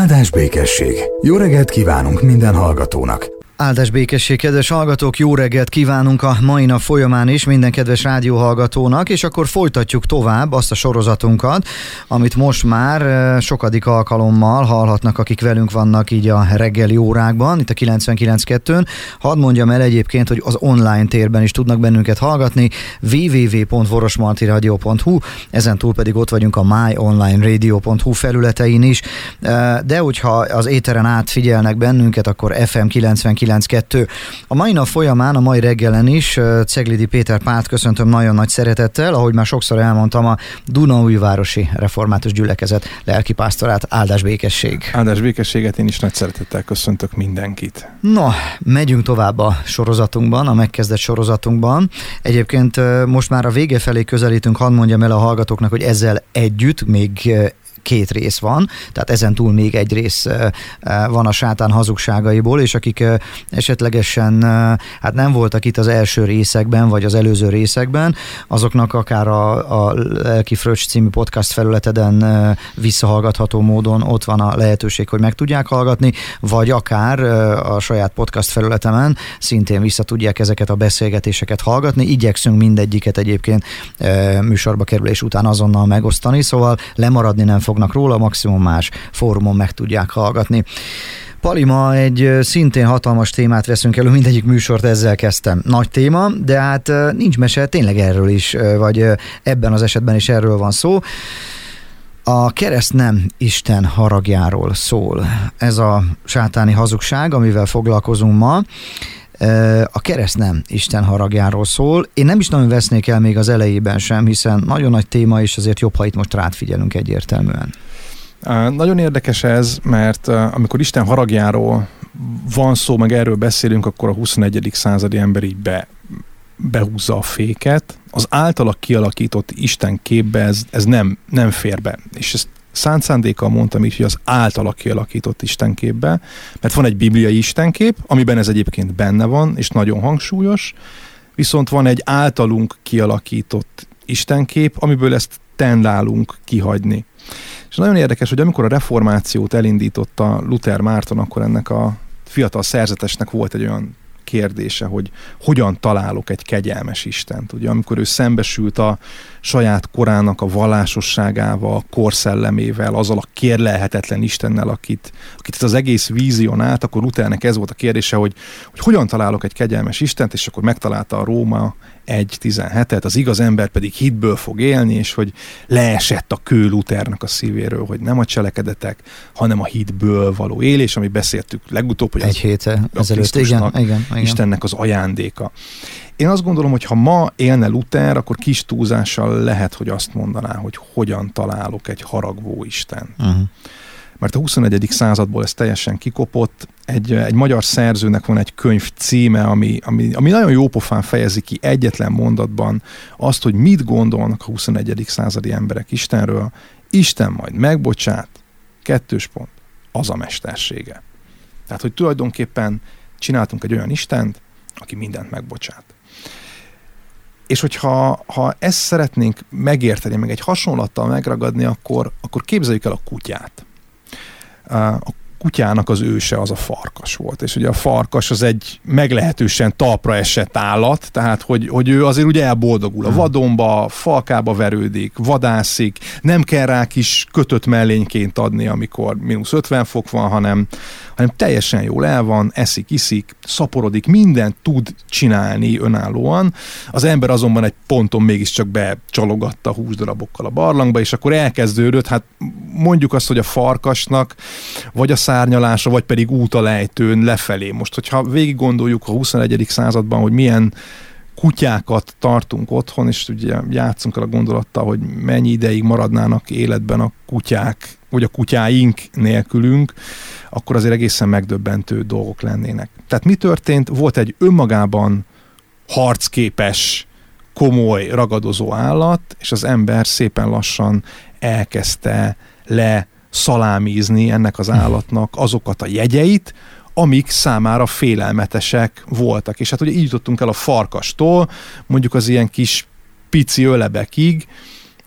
Áldás békesség! Jó reggelt kívánunk minden hallgatónak! Áldás békesség, kedves hallgatók! Jó reggelt kívánunk a mai nap folyamán is minden kedves rádióhallgatónak, és akkor folytatjuk tovább azt a sorozatunkat, amit most már sokadik alkalommal hallhatnak, akik velünk vannak így a reggeli órákban, itt a 99.2-n. Hadd mondjam el egyébként, hogy az online térben is tudnak bennünket hallgatni, www.vörösmartyradio.hu, ezen túl pedig ott vagyunk a myonlineradio.hu felületein is, de hogyha az éteren átfigyelnek bennünket, akkor FM 99. A mai nap folyamán, a mai reggelen is Ceglédi Péter Pált köszöntöm nagyon nagy szeretettel, ahogy már sokszor elmondtam, a Dunaújvárosi Református Gyülekezet lelkipásztorát. Áldás békesség! Áldás békességet, én is nagy szeretettel köszöntök mindenkit. Na, megyünk tovább a sorozatunkban, a megkezdett sorozatunkban. Egyébként most már a vége felé közelítünk, hadd mondjam el a hallgatóknak, hogy ezzel együtt még 2 rész van, tehát ezen túl még egy rész van a sátán hazugságaiból, és akik esetlegesen hát nem voltak itt az első részekben, vagy az előző részekben, azoknak akár a Lelki Fröcs című podcast felületeden visszahallgatható módon ott van a lehetőség, hogy meg tudják hallgatni, vagy akár a saját podcast felületemen szintén vissza tudják ezeket a beszélgetéseket hallgatni. Igyekszünk mindegyiket egyébként műsorba kerülés után azonnal megosztani, szóval lemaradni nem fognak róla, maximum más fórumon meg tudják hallgatni. Pali, ma egy szintén hatalmas témát veszünk elő, mindegyik műsort ezzel kezdtem. Nagy téma, de hát nincs mese, tényleg erről is, vagy ebben az esetben is erről van szó. A kereszt nem Isten haragjáról szól. Ez a sátáni hazugság, amivel foglalkozunk ma. A kereszt nem Isten haragjáról szól. Én nem is nagyon vesznék el még az elejében sem, hiszen nagyon nagy téma, és azért jobb, ha itt most rád figyelünk egyértelműen. Nagyon érdekes ez, mert amikor Isten haragjáról van szó, meg erről beszélünk, akkor a 21. századi ember így behúzza a féket. Az általa kialakított Isten képbe ez nem fér be. És ezt szánt szándékkal mondtam így, hogy az általa kialakított istenképbe, mert van egy bibliai istenkép, amiben ez egyébként benne van, és nagyon hangsúlyos, viszont van egy általunk kialakított istenkép, amiből ezt tendálunk kihagyni. És nagyon érdekes, hogy amikor a reformációt elindította Luther Márton, akkor ennek a fiatal szerzetesnek volt egy olyan kérdése, hogy hogyan találok egy kegyelmes Istent. Ugye, amikor ő szembesült a saját korának a vallásosságával, a korszellemével, azzal a kérlelhetetlen Istennel, akit az egész vízión át, akkor Luthernek ez volt a kérdése, hogy hogyan találok egy kegyelmes Istent, és akkor megtalálta a Róma 1.17-et, az igaz ember pedig hitből fog élni, és hogy leesett a kő Luthernek a szívéről, hogy nem a cselekedetek, hanem a hitből való élés, amit beszéltük legutóbb, hogy egy héttel ezelőtt, igen. Istennek az ajándéka. Én azt gondolom, hogy ha ma élne Luther, akkor kis túlzással lehet, hogy azt mondaná, hogy hogyan találok egy haragvó Istent. Uh-huh. Mert a 21. századból ez teljesen kikopott. Egy magyar szerzőnek van egy könyv címe, ami nagyon jópofán fejezi ki egyetlen mondatban azt, hogy mit gondolnak a 21. századi emberek Istenről. Isten majd megbocsát, 2. az a mestersége. Tehát, hogy tulajdonképpen csináltunk egy olyan Istent, aki mindent megbocsát. És hogyha ezt szeretnénk megérteni, meg egy hasonlattal megragadni, akkor képzeljük el a kutyát. A kutyának az őse az a farkas volt, és ugye a farkas az egy meglehetősen talpra esett állat, tehát hogy ő azért ugye elboldogul a vadonba, falkába verődik, vadászik, nem kell rá kis kötött mellényként adni, amikor -50 fok van, hanem teljesen jól el van, eszik, iszik, szaporodik, mindent tud csinálni önállóan. Az ember azonban egy ponton mégiscsak becsalogatta húsdarabokkal a barlangba, és akkor elkezdődött, hát mondjuk azt, hogy a farkasnak vagy a szárnyalása, vagy pedig út a lejtőn lefelé. Most, hogyha végig gondoljuk a 21. században, hogy milyen kutyákat tartunk otthon, és ugye játszunk el a gondolattal, hogy mennyi ideig maradnának életben a kutyák, vagy a kutyáink nélkülünk, akkor azért egészen megdöbbentő dolgok lennének. Tehát mi történt? Volt egy önmagában harcképes, komoly, ragadozó állat, és az ember szépen lassan elkezdte leszalámízni ennek az állatnak azokat a jegyeit, amik számára félelmetesek voltak. És hát ugye így jutottunk el a farkastól, mondjuk az ilyen kis pici ölebekig,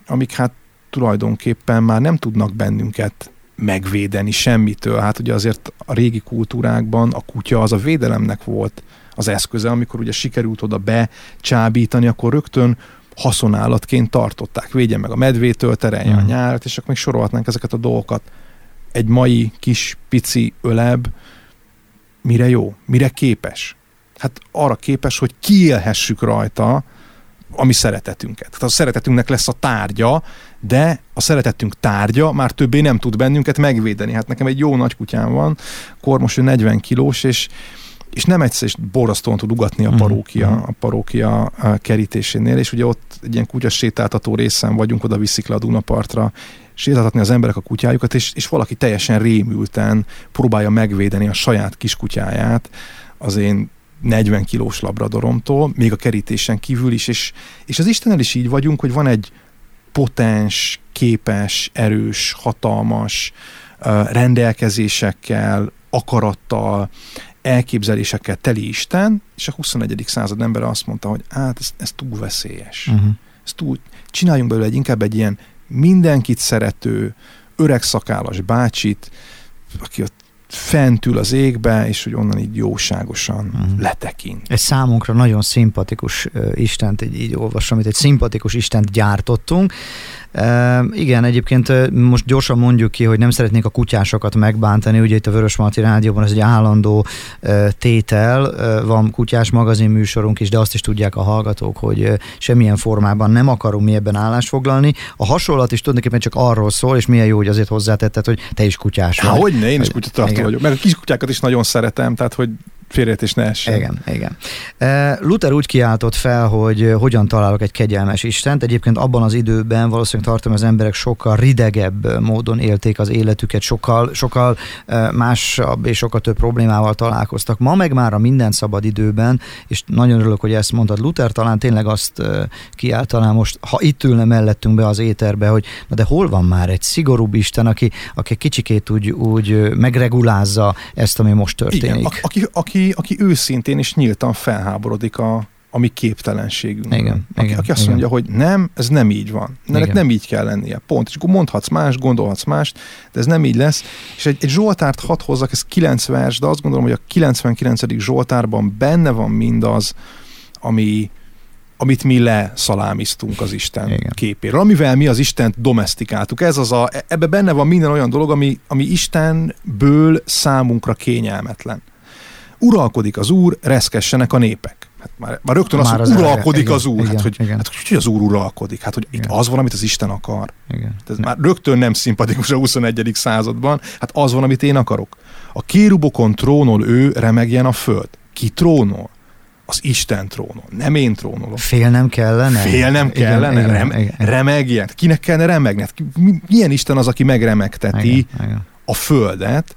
amik hát tulajdonképpen már nem tudnak bennünket megvédeni semmitől. Hát ugye azért a régi kultúrákban a kutya az a védelemnek volt az eszköze, amikor ugye sikerült oda becsábítani, akkor rögtön haszonállatként tartották. Védjen meg a medvétől, tereljen a nyárat, és akkor még sorolhatnánk ezeket a dolgokat. Egy mai kis, pici öleb mire jó? Mire képes? Hát arra képes, hogy kiélhessük rajta a mi szeretetünket. Tehát a szeretetünknek lesz a tárgya, de a szeretetünk tárgya már többé nem tud bennünket megvédeni. Hát nekem egy jó nagy kutyám van, kormos, ő 40 kilós, és nem egyszer is borzasztóan tud ugatni a parókia kerítésénél, és ugye ott egy ilyen kutyasétáltató részen vagyunk, oda viszik le a Dunapartra, sétáltatni az emberek a kutyájukat, és valaki teljesen rémülten próbálja megvédeni a saját kiskutyáját az én 40 kilós labradoromtól, még a kerítésen kívül is, és az Istennel is így vagyunk, hogy van egy potens, képes, erős, hatalmas, rendelkezésekkel, akarattal, elképzelésekkel teli Isten, és a 21. század embere azt mondta, hogy hát ez túl veszélyes. Csináljunk belőle inkább egy ilyen mindenkit szerető, öreg szakállas bácsit, aki ott fent ül az égbe, és hogy onnan így jóságosan letekint. Ez számunkra nagyon szimpatikus Istent, így olvasom, itt egy szimpatikus Istent gyártottunk. Igen, egyébként most gyorsan mondjuk ki, hogy nem szeretnék a kutyásokat megbántani, ugye itt a Vörösmarty Rádióban ez egy állandó tétel, van kutyás magazin műsorunk is, de azt is tudják a hallgatók, hogy semmilyen formában nem akarunk mi ebben állást foglalni. A hasonlat is tulajdonképpen csak arról szól, és milyen jó, hogy azért hozzátetted, hogy te is kutyás vagy. Hogyne, én is kutyatartó vagyok, mert a kiskutyákat is nagyon szeretem, tehát hogy félreértés ne essen. Igen. Luther úgy kiáltott fel, hogy hogyan találok egy kegyelmes Istent. Egyébként abban az időben valószínűleg tartom, az emberek sokkal ridegebb módon élték az életüket, sokkal másabb és sokkal több problémával találkoztak. Ma meg már a minden szabad időben, és nagyon örülök, hogy ezt mondtad, Luther talán tényleg azt kiáltaná most, ha itt ülne mellettünk be az éterbe, hogy na de hol van már egy szigorúbb Isten, aki kicsikét úgy megregulázza ezt, ami most történik. Igen, aki őszintén és nyíltan felháborodik a mi képtelenségünkön. Aki azt mondja, hogy nem, ez nem így van. Nem így kell lennie. Pont. És akkor mondhatsz más, gondolhatsz mást, de ez nem így lesz. És egy Zsoltárt hadd hozzak, ez 9 vers, de azt gondolom, hogy a 99. Zsoltárban benne van mindaz, amit mi leszalámiztunk az Isten képéről, amivel mi az Istent domesztikáltuk. Ebbe benne van minden olyan dolog, ami Istenből számunkra kényelmetlen. Uralkodik az Úr, reszkessenek a népek. Hát már rögtön már az uralkodik az Úr. Hogy az Úr uralkodik? Hát, hogy itt az van, amit az Isten akar. Ez már rögtön nem szimpatikus a 21. században. Hát az van, amit én akarok. A kérubokon trónol ő, remegjen a föld. Ki trónol? Az Isten trónol. Nem én trónolok. Félnem kellene? Remegjen. Kinek kellene remegni? Milyen Isten az, aki megremegteti a földet?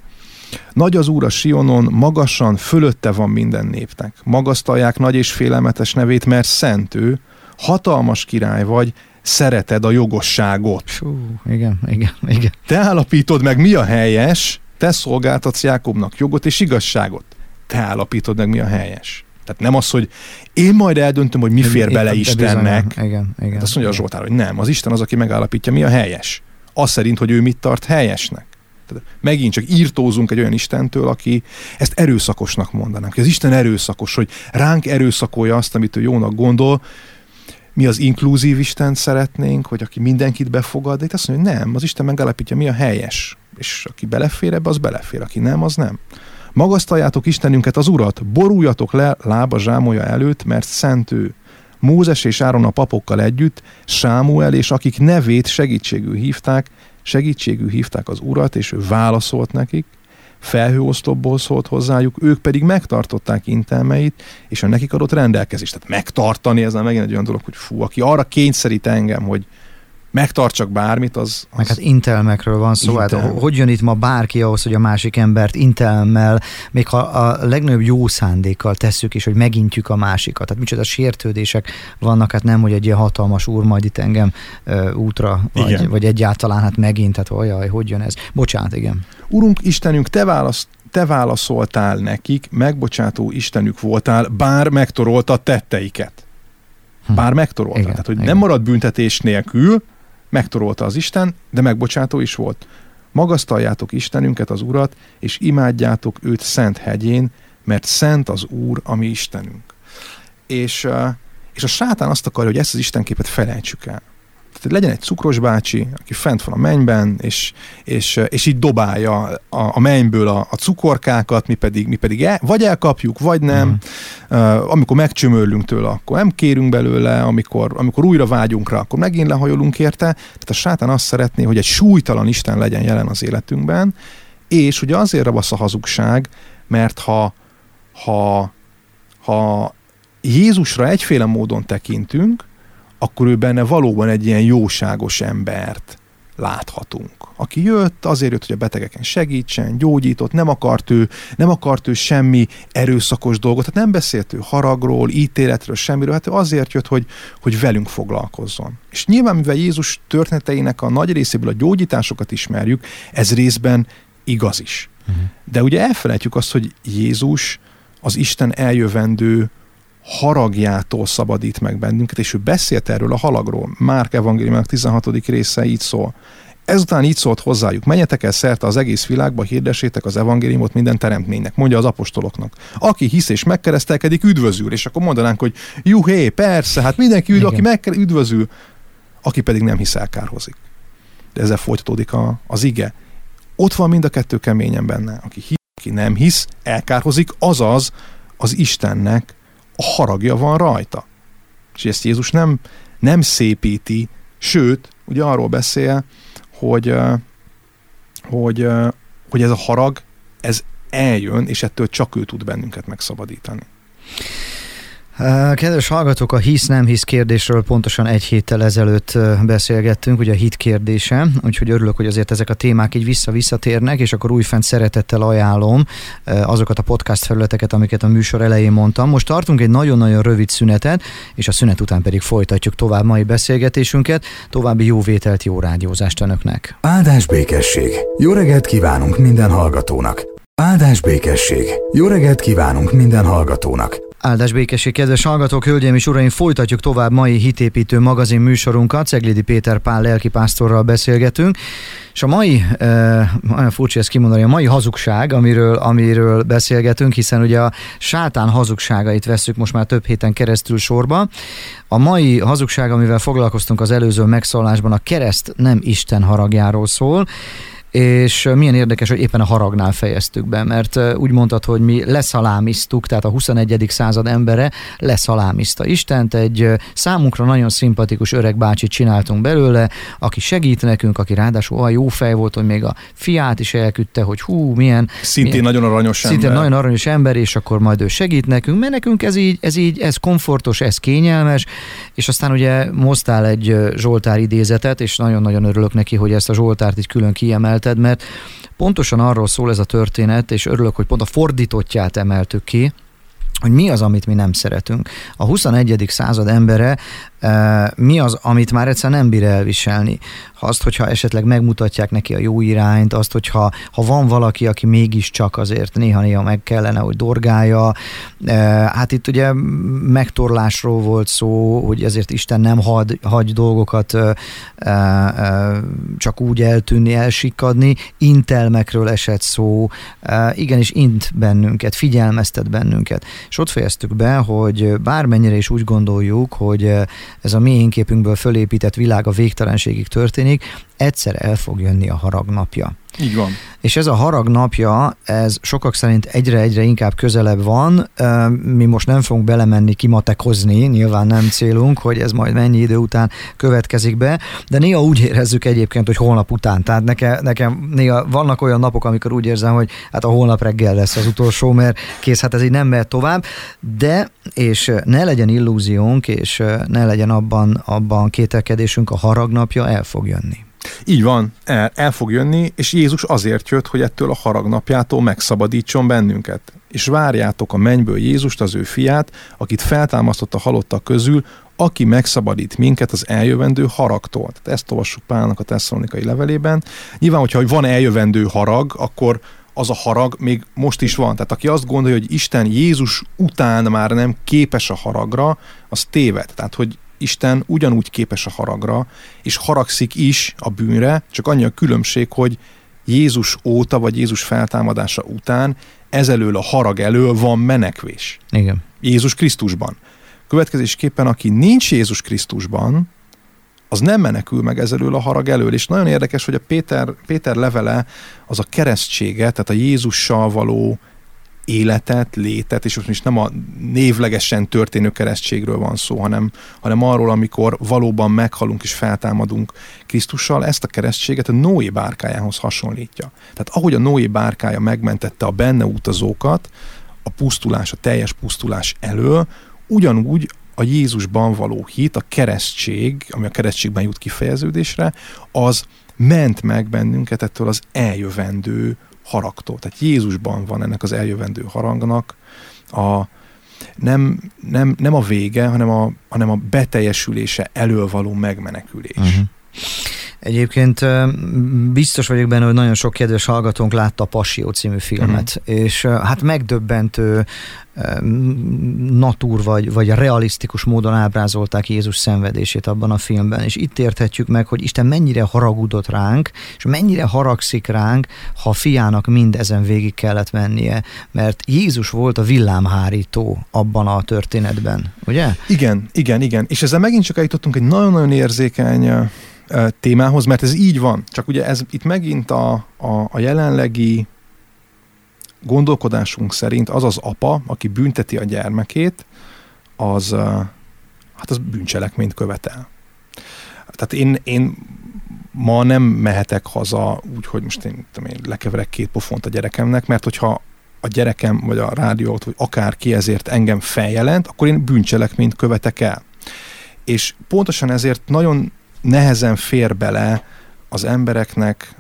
Nagy az Úr a Sionon, magasan fölötte van minden népnek. Magasztalják nagy és félelmetes nevét, mert szent ő, hatalmas király vagy, szereted a jogosságot. Igen. Te állapítod meg, mi a helyes, te szolgáltatsz Jákobnak jogot és igazságot. Te állapítod meg, mi a helyes. Tehát nem az, hogy én majd eldöntöm, hogy mi fér bele Istennek. Igen. Azt mondja a Zsoltár, hogy nem, az Isten az, aki megállapítja, mi a helyes. Az szerint, hogy ő mit tart helyesnek. Tehát megint csak írtózunk egy olyan Istentől, aki ezt erőszakosnak mondanánk. Az Isten erőszakos, hogy ránk erőszakolja azt, amit ő jónak gondol. Mi az inkluzív Istent szeretnénk, hogy aki mindenkit befogad, de itt azt mondja, hogy nem, az Isten megállapítja, mi a helyes. És aki belefér ebbe, az belefér, aki nem, az nem. Magasztaljátok Istenünket, az Urat, boruljatok le lába zsámolja előtt, mert szent ő. Mózes és Áron a papokkal együtt, Sámuel és akik nevét segítségül hívták az Urat, és ő válaszolt nekik, felhőoszlopból szólt hozzájuk, ők pedig megtartották intelmeit, és a nekik adott rendelkezést. Tehát megtartani, ez nem megint egy olyan dolog, hogy aki arra kényszerít engem, hogy megtartsak bármit, az... Meg hát intelmekről van szó, hát hogy jön itt ma bárki ahhoz, hogy a másik embert intelmmel, még ha a legnagyobb jó szándékkal tesszük is, hogy megintjük a másikat. Tehát micsoda sértődések vannak, hát nem, hogy egy ilyen hatalmas úr majd itt engem útra, vagy egyáltalán hát megint, tehát hogy jön ez. Bocsánat, igen. Urunk Istenünk, te válaszoltál nekik, megbocsátó Istenük voltál, bár megtoroltad tetteiket. Bár megtoroltad. Tehát, hogy nem maradt büntetés nélkül, megtorolta az Isten, de megbocsátó is volt. Magasztaljátok Istenünket, az Urat, és imádjátok őt szent hegyén, mert szent az Úr, a mi Istenünk. És a sátán azt akarja, hogy ezt az istenképet felejtsük el. Tehát legyen egy cukros bácsi, aki fent van a mennyben, és így dobálja a mennyből a cukorkákat, mi pedig vagy elkapjuk, vagy nem. Amikor megcsömörlünk tőle, akkor nem kérünk belőle, amikor újra vágyunk rá, akkor megint lehajolunk érte. Tehát a sátán azt szeretné, hogy egy súlytalan Isten legyen jelen az életünkben, és ugye azért rabasz a hazugság, mert ha Jézusra egyféle módon tekintünk, akkor ő benne valóban egy ilyen jóságos embert láthatunk. Aki jött, azért jött, hogy a betegeken segítsen, gyógyított, nem akart ő semmi erőszakos dolgot, tehát nem beszélt ő haragról, ítéletről, semmiről, hát ő azért jött, hogy velünk foglalkozzon. És nyilván, mivel Jézus történeteinek a nagy részéből a gyógyításokat ismerjük, ez részben igaz is. De ugye elfelejtjük azt, hogy Jézus az Isten eljövendő haragjától szabadít meg bennünket, és ő beszélt erről a halagról. Márk evangéliumának 16. része így szól. Ezután így szólt hozzájuk: menjetek el szerte az egész világba, hirdessétek az evangéliumot minden teremtménynek, mondja az apostoloknak. Aki hisz és megkeresztelkedik, üdvözül. És akkor mondanánk, hogy juhé, persze, hát mindenki üdvözül, aki pedig nem hisz, elkárhozik. De ezzel folytatódik az ige. Ott van mind a kettő keményen benne. Aki hisz, aki nem hisz, elkárhozik, azaz az Istennek a haragja van rajta. És ezt Jézus nem szépíti, sőt, ugye arról beszél, hogy ez a harag, ez eljön, és ettől csak ő tud bennünket megszabadítani. Kedves hallgatók, a hisz-nem hisz kérdésről pontosan egy héttel ezelőtt beszélgettünk, ugye a hit kérdése, úgyhogy örülök, hogy azért ezek a témák így visszatérnek, és akkor újfent szeretettel ajánlom azokat a podcast felületeket, amiket a műsor elején mondtam. Most tartunk egy nagyon-nagyon rövid szünetet, és a szünet után pedig folytatjuk tovább mai beszélgetésünket. További jó vételt, jó rádiózást önöknek! Áldás békesség! Jó reggelt kívánunk minden hallgatónak! Áldás békesség! Jó reggelt kívánunk minden hallgatónak! Áldás békesség, kedves hallgatók, hölgyeim és uraim, folytatjuk tovább mai Hitépítő magazin műsorunkat, Ceglédi Péter Pál lelkipásztorral beszélgetünk, és a mai, nagyon furcsa ezt kimondani, a mai hazugság, amiről beszélgetünk, hiszen ugye a sátán hazugságait vesszük most már több héten keresztül sorba. A mai hazugság, amivel foglalkoztunk az előző megszólásban, a kereszt nem Isten haragjáról szól, és milyen érdekes, hogy éppen a haragnál fejeztük be, mert úgy mondtad, hogy mi leszalámiztuk, tehát a 21. század embere leszalámizta Istent, egy számunkra nagyon szimpatikus öreg bácsit csináltunk belőle, aki segít nekünk, aki ráadásul olyan jó fej volt, hogy még a fiát is elküldte, hogy szintén nagyon aranyos ember, és akkor majd ő segít nekünk, mert nekünk ez komfortos, ez kényelmes, és aztán ugye moztál egy Zsoltár idézetet, és nagyon-nagyon örülök neki, hogy ezt a Zsoltárt így külön kiemelt, mert pontosan arról szól ez a történet, és örülök, hogy pont a fordítottját emeltük ki, hogy mi az, amit mi nem szeretünk. A 21. század embere mi az, amit már egyszer nem bír elviselni. Azt, hogyha esetleg megmutatják neki a jó irányt, azt, hogyha van valaki, aki mégiscsak azért néha-néha meg kellene, hogy dorgálja. Hát itt ugye megtorlásról volt szó, hogy ezért Isten nem hagy dolgokat csak úgy eltűnni, elsikkadni. Intelmekről esett szó. Igenis int bennünket, figyelmeztet bennünket. És ott fejeztük be, hogy bármennyire is úgy gondoljuk, hogy ez a mi énképünkből fölépített világ a végtelenségig történik, egyszer el fog jönni a harag napja. Így van. És ez a harag napja, ez sokak szerint egyre-egyre inkább közelebb van. Mi most nem fogunk belemenni, kimatekozni, nyilván nem célunk, hogy ez majd mennyi idő után következik be, de néha úgy érezzük egyébként, hogy holnap után. Tehát nekem néha vannak olyan napok, amikor úgy érzem, hogy hát a holnap reggel lesz az utolsó, mert kész, hát ez így nem mehet tovább, de és ne legyen illúziónk, és ne legyen abban kételkedésünk, a harag napja el fog jönni. Így van, el fog jönni, és Jézus azért jött, hogy ettől a haragnapjától megszabadítson bennünket. És várjátok a mennyből Jézust, az ő fiát, akit feltámasztott a halottak közül, aki megszabadít minket az eljövendő haragtól. Tehát ezt olvassuk Pálnak a Tesszalonikai levelében. Nyilván, hogyha van eljövendő harag, akkor az a harag még most is van. Tehát aki azt gondolja, hogy Isten Jézus után már nem képes a haragra, az téved. Tehát, hogy Isten ugyanúgy képes a haragra, és haragszik is a bűnre, csak annyi a különbség, hogy Jézus óta, vagy Jézus feltámadása után ezelől a harag elől van menekvés. Igen. Jézus Krisztusban. Következésképpen, aki nincs Jézus Krisztusban, az nem menekül meg ezelől a harag elől. És nagyon érdekes, hogy a Péter levele az a keresztséget, tehát a Jézussal való életet, létet, és most nem a névlegesen történő keresztségről van szó, hanem arról, amikor valóban meghalunk és feltámadunk Krisztussal, ezt a keresztséget a Noé bárkájához hasonlítja. Tehát ahogy a Noé bárkája megmentette a benne utazókat a pusztulás, a teljes pusztulás elől, ugyanúgy a Jézusban való hit, a keresztség, ami a keresztségben jut kifejeződésre, az ment meg bennünket ettől az eljövendő haragtól. Tehát Jézusban van ennek az eljövendő harangnak a nem a vége, hanem a beteljesülése elől való megmenekülés. Uh-huh. Egyébként biztos vagyok benne, hogy nagyon sok kedves hallgatónk látta a Passió című filmet, uh-huh. és hát megdöbbentő natur vagy realisztikus módon ábrázolták Jézus szenvedését abban a filmben, és itt érthetjük meg, hogy Isten mennyire haragudott ránk, és mennyire haragszik ránk, ha fiának mindezen végig kellett mennie, mert Jézus volt a villámhárító abban a történetben, ugye? Igen, és ezzel megint csak eljutottunk egy nagyon-nagyon érzékeny témához, mert ez így van. Csak ugye ez itt megint a jelenlegi gondolkodásunk szerint az az apa, aki bünteti a gyermekét, az hát az bűncselekményt követel. Tehát én ma nem mehetek haza úgy, hogy most én lekeverek 2 pofont a gyerekemnek, mert hogyha a gyerekem vagy a rádiót, vagy akárki ezért engem feljelent, akkor én bűncselekményt követek el. És pontosan ezért nagyon nehezen fér bele az embereknek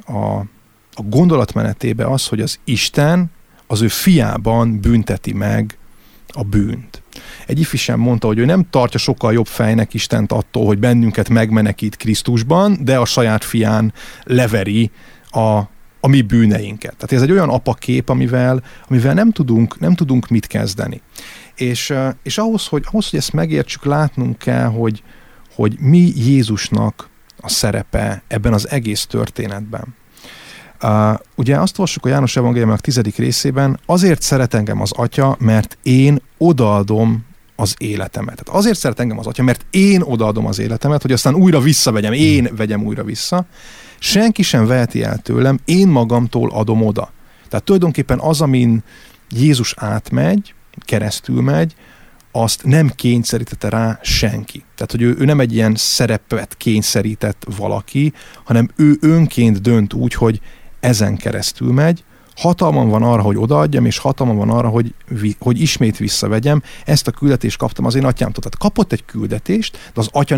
a gondolatmenetébe az, hogy az Isten az ő fiában bünteti meg a bűnt. Egy ifi sem mondta, hogy ő nem tartja sokkal jobb fejnek Istent attól, hogy bennünket megmenekít Krisztusban, de a saját fián leveri a mi bűneinket. Tehát ez egy olyan apakép, amivel nem tudunk mit kezdeni. És ahhoz, hogy ezt megértsük, látnunk kell, hogy mi Jézusnak a szerepe ebben az egész történetben. Ugye azt olvassuk a János evangéliumának 10. részében, azért szeret engem az atya, mert én odaadom az életemet. Tehát azért szeret engem az atya, mert én odaadom az életemet, hogy aztán újra visszavegyem, én vegyem újra vissza. Senki sem veheti el tőlem, én magamtól adom oda. Tehát tulajdonképpen az, amin Jézus átmegy, keresztül megy, azt nem kényszerítette rá senki. Tehát, hogy ő nem egy ilyen szerepet kényszerített valaki, hanem ő önként dönt úgy, hogy ezen keresztül megy, hatalmam van arra, hogy odaadjam, és hatalmam van arra, hogy ismét visszavegyem. Ezt a küldetést kaptam az én atyámtól. Tehát kapott egy küldetést, de az atya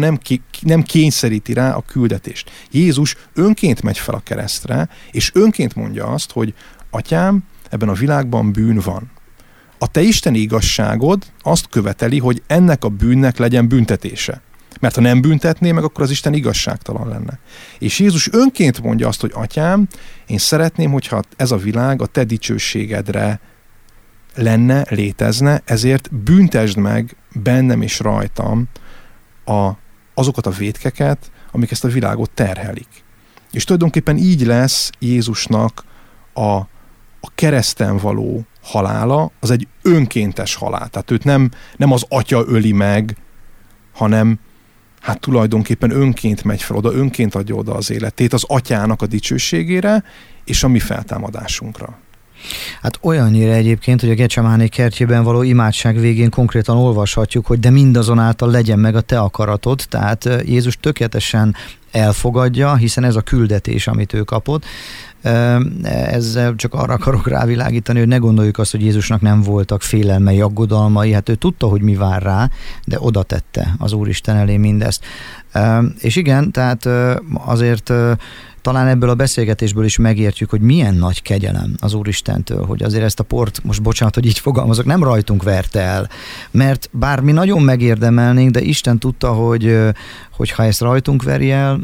nem kényszeríti rá a küldetést. Jézus önként megy fel a keresztre, és önként mondja azt, hogy atyám, ebben a világban bűn van. A te isteni igazságod azt követeli, hogy ennek a bűnnek legyen büntetése. Mert ha nem büntetné meg, akkor az Isten igazságtalan lenne. És Jézus önként mondja azt, hogy atyám, én szeretném, hogyha ez a világ a te dicsőségedre lenne, létezne, ezért büntesd meg bennem és rajtam azokat a vétkeket, amik ezt a világot terhelik. És tulajdonképpen így lesz Jézusnak a kereszten való halála, az egy önkéntes halál. Tehát őt nem az atya öli meg, hanem hát tulajdonképpen önként megy fel oda, önként adja oda az életét az atyának a dicsőségére és a mi feltámadásunkra. Hát olyannyira egyébként, hogy a Getszemáni kertjében való imádság végén konkrétan olvashatjuk, hogy de mindazonáltal legyen meg a te akaratod, tehát Jézus tökéletesen elfogadja, hiszen ez a küldetés, amit ő kapott. Ezzel csak arra akarok rávilágítani, hogy ne gondoljuk azt, hogy Jézusnak nem voltak félelmei, aggodalmai, hát ő tudta, hogy mi vár rá, de oda tette az Úristen elé mindezt. És igen, tehát azért talán ebből a beszélgetésből is megértjük, hogy milyen nagy kegyelem az Úristentől, hogy azért ezt a port, most bocsánat, hogy így fogalmazok, nem rajtunk verte el, mert bár mi nagyon megérdemelnénk, de Isten tudta, hogy ha ezt rajtunk veri el,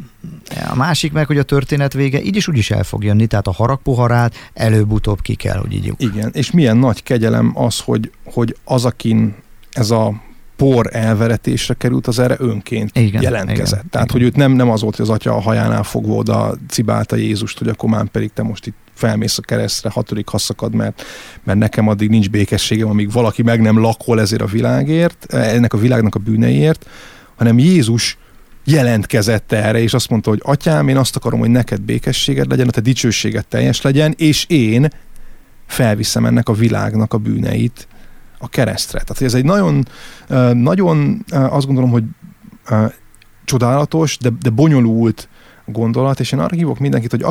a másik meg, hogy a történet vége így is úgy is el fog jönni, tehát a haragpoharát előbb-utóbb ki kell, hogy igyuk. Igen, és milyen nagy kegyelem az, hogy az, akin ez a por elveretésre került, az erre önként jelentkezett. Tehát, hogy őt nem az volt, hogy az atya a hajánál fogva oda cibálta Jézust, hogy akkor már pedig te most itt felmész a keresztre, hatodik haszakad, mert nekem addig nincs békességem, amíg valaki meg nem lakol ezért a világért, ennek a világnak a bűneiért, hanem Jézus jelentkezett erre, és azt mondta, hogy atyám, én azt akarom, hogy neked békességed legyen, a te dicsőséged teljes legyen, és én felviszem ennek a világnak a bűneit a keresztre. Tehát ez egy nagyon, nagyon azt gondolom, hogy csodálatos, de bonyolult gondolat, és én arra hívok mindenkit, hogy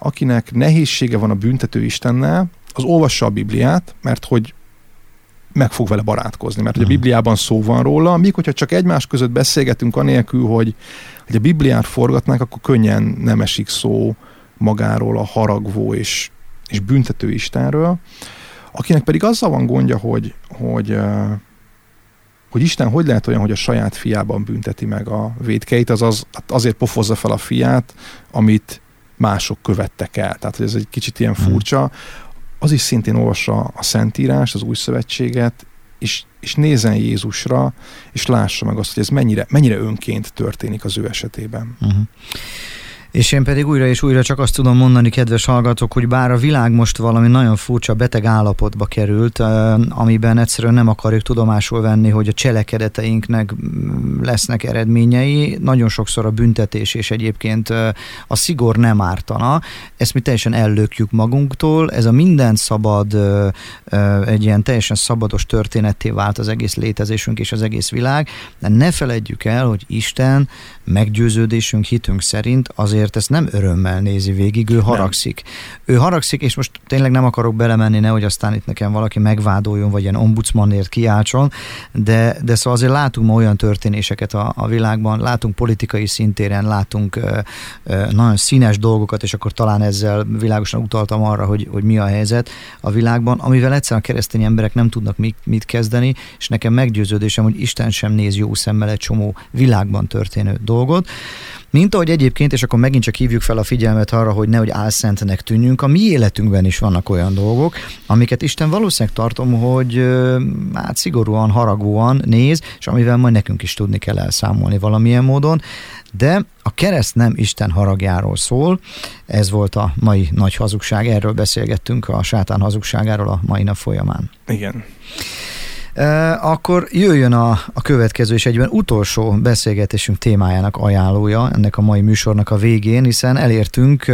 akinek nehézsége van a büntető Istennel, az olvassa a Bibliát, mert hogy meg fog vele barátkozni, mert hogy a Bibliában szó van róla, míg hogyha csak egymás között beszélgetünk anélkül, hogy a Bibliát forgatnánk, akkor könnyen nem esik szó magáról a haragvó és büntető Istenről. Akinek pedig azzal van gondja, hogy Isten hogy lehet olyan, hogy a saját fiában bünteti meg a vétkeit, azaz azért pofozza fel a fiát, amit mások követtek el. Tehát, hogy ez egy kicsit ilyen furcsa. Az is szintén olvassa a Szentírás, az Új Szövetséget, és nézzen Jézusra, és lássa meg azt, hogy ez mennyire önként történik az ő esetében. És én pedig újra és újra csak azt tudom mondani, kedves hallgatók, hogy bár a világ most valami nagyon furcsa beteg állapotba került, amiben egyszerűen nem akarjuk tudomásul venni, hogy a cselekedeteinknek lesznek eredményei, nagyon sokszor a büntetés és egyébként a szigor nem ártana. Ezt mi teljesen ellökjük magunktól, ez a minden szabad, egy ilyen teljesen szabados történetté vált az egész létezésünk és az egész világ, de ne feledjük el, hogy Isten meggyőződésünk, hitünk szerint azért ezt nem örömmel nézi végig, ő haragszik. Nem. Ő haragszik, és most tényleg nem akarok belemenni, nehogy aztán itt nekem valaki megvádoljon, vagy ilyen ombudsmanért kiáltson, de szóval azért látunk ma olyan történéseket a világban, látunk politikai szintéren, látunk nagyon színes dolgokat, és akkor talán ezzel világosan utaltam arra, hogy mi a helyzet a világban, amivel egyszerűen a keresztény emberek nem tudnak mit kezdeni, és nekem meggyőződésem, hogy Isten sem néz jó szemmel egy csomó világban történő dolgot. Mint ahogy egyébként, és akkor megint csak hívjuk fel a figyelmet arra, hogy nehogy álszentnek tűnjünk, a mi életünkben is vannak olyan dolgok, amiket Isten valószínűleg tartom, hogy hát szigorúan, haragúan néz, és amivel majd nekünk is tudni kell elszámolni valamilyen módon, de a kereszt nem Isten haragjáról szól, ez volt a mai nagy hazugság, erről beszélgettünk, a sátán hazugságáról a mai nap folyamán. Igen. Akkor jöjjön a következő és egyben utolsó beszélgetésünk témájának ajánlója ennek a mai műsornak a végén, hiszen elértünk,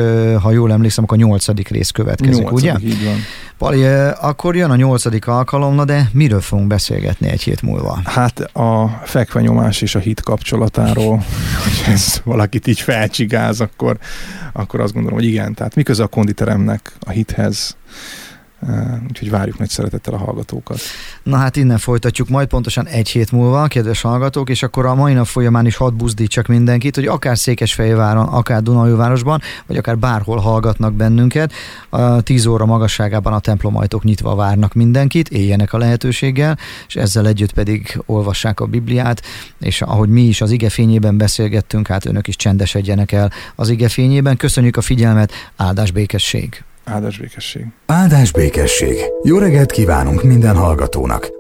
ha jól emlékszem, akkor a 8. rész következik, 8. ugye? Így van. Pali, akkor jön a 8. alkalom, na de miről fogunk beszélgetni egy hét múlva? Hát a fekvenyomás és a hit kapcsolatáról, hogy ez valakit így felcsigáz, akkor azt gondolom, hogy igen, tehát miköze a konditeremnek a hithez? Úgyhogy várjuk nagy szeretettel a hallgatókat. Na hát innen folytatjuk majd pontosan egy hét múlva, kedves hallgatók, és akkor a mai nap folyamán is hadd buzdítsak mindenkit, hogy akár Székesfehérváron, akár Dunaújvárosban, vagy akár bárhol hallgatnak bennünket, 10 óra magasságában a templomajtók nyitva várnak mindenkit, éljenek a lehetőséggel, és ezzel együtt pedig olvassák a Bibliát, és ahogy mi is az igefényében beszélgettünk, hát önök is csendesedjenek el az igefényében. Köszönjük a figyelmet, áldás békesség! Áldás békesség! Áldás békesség! Jó reggelt kívánunk minden hallgatónak!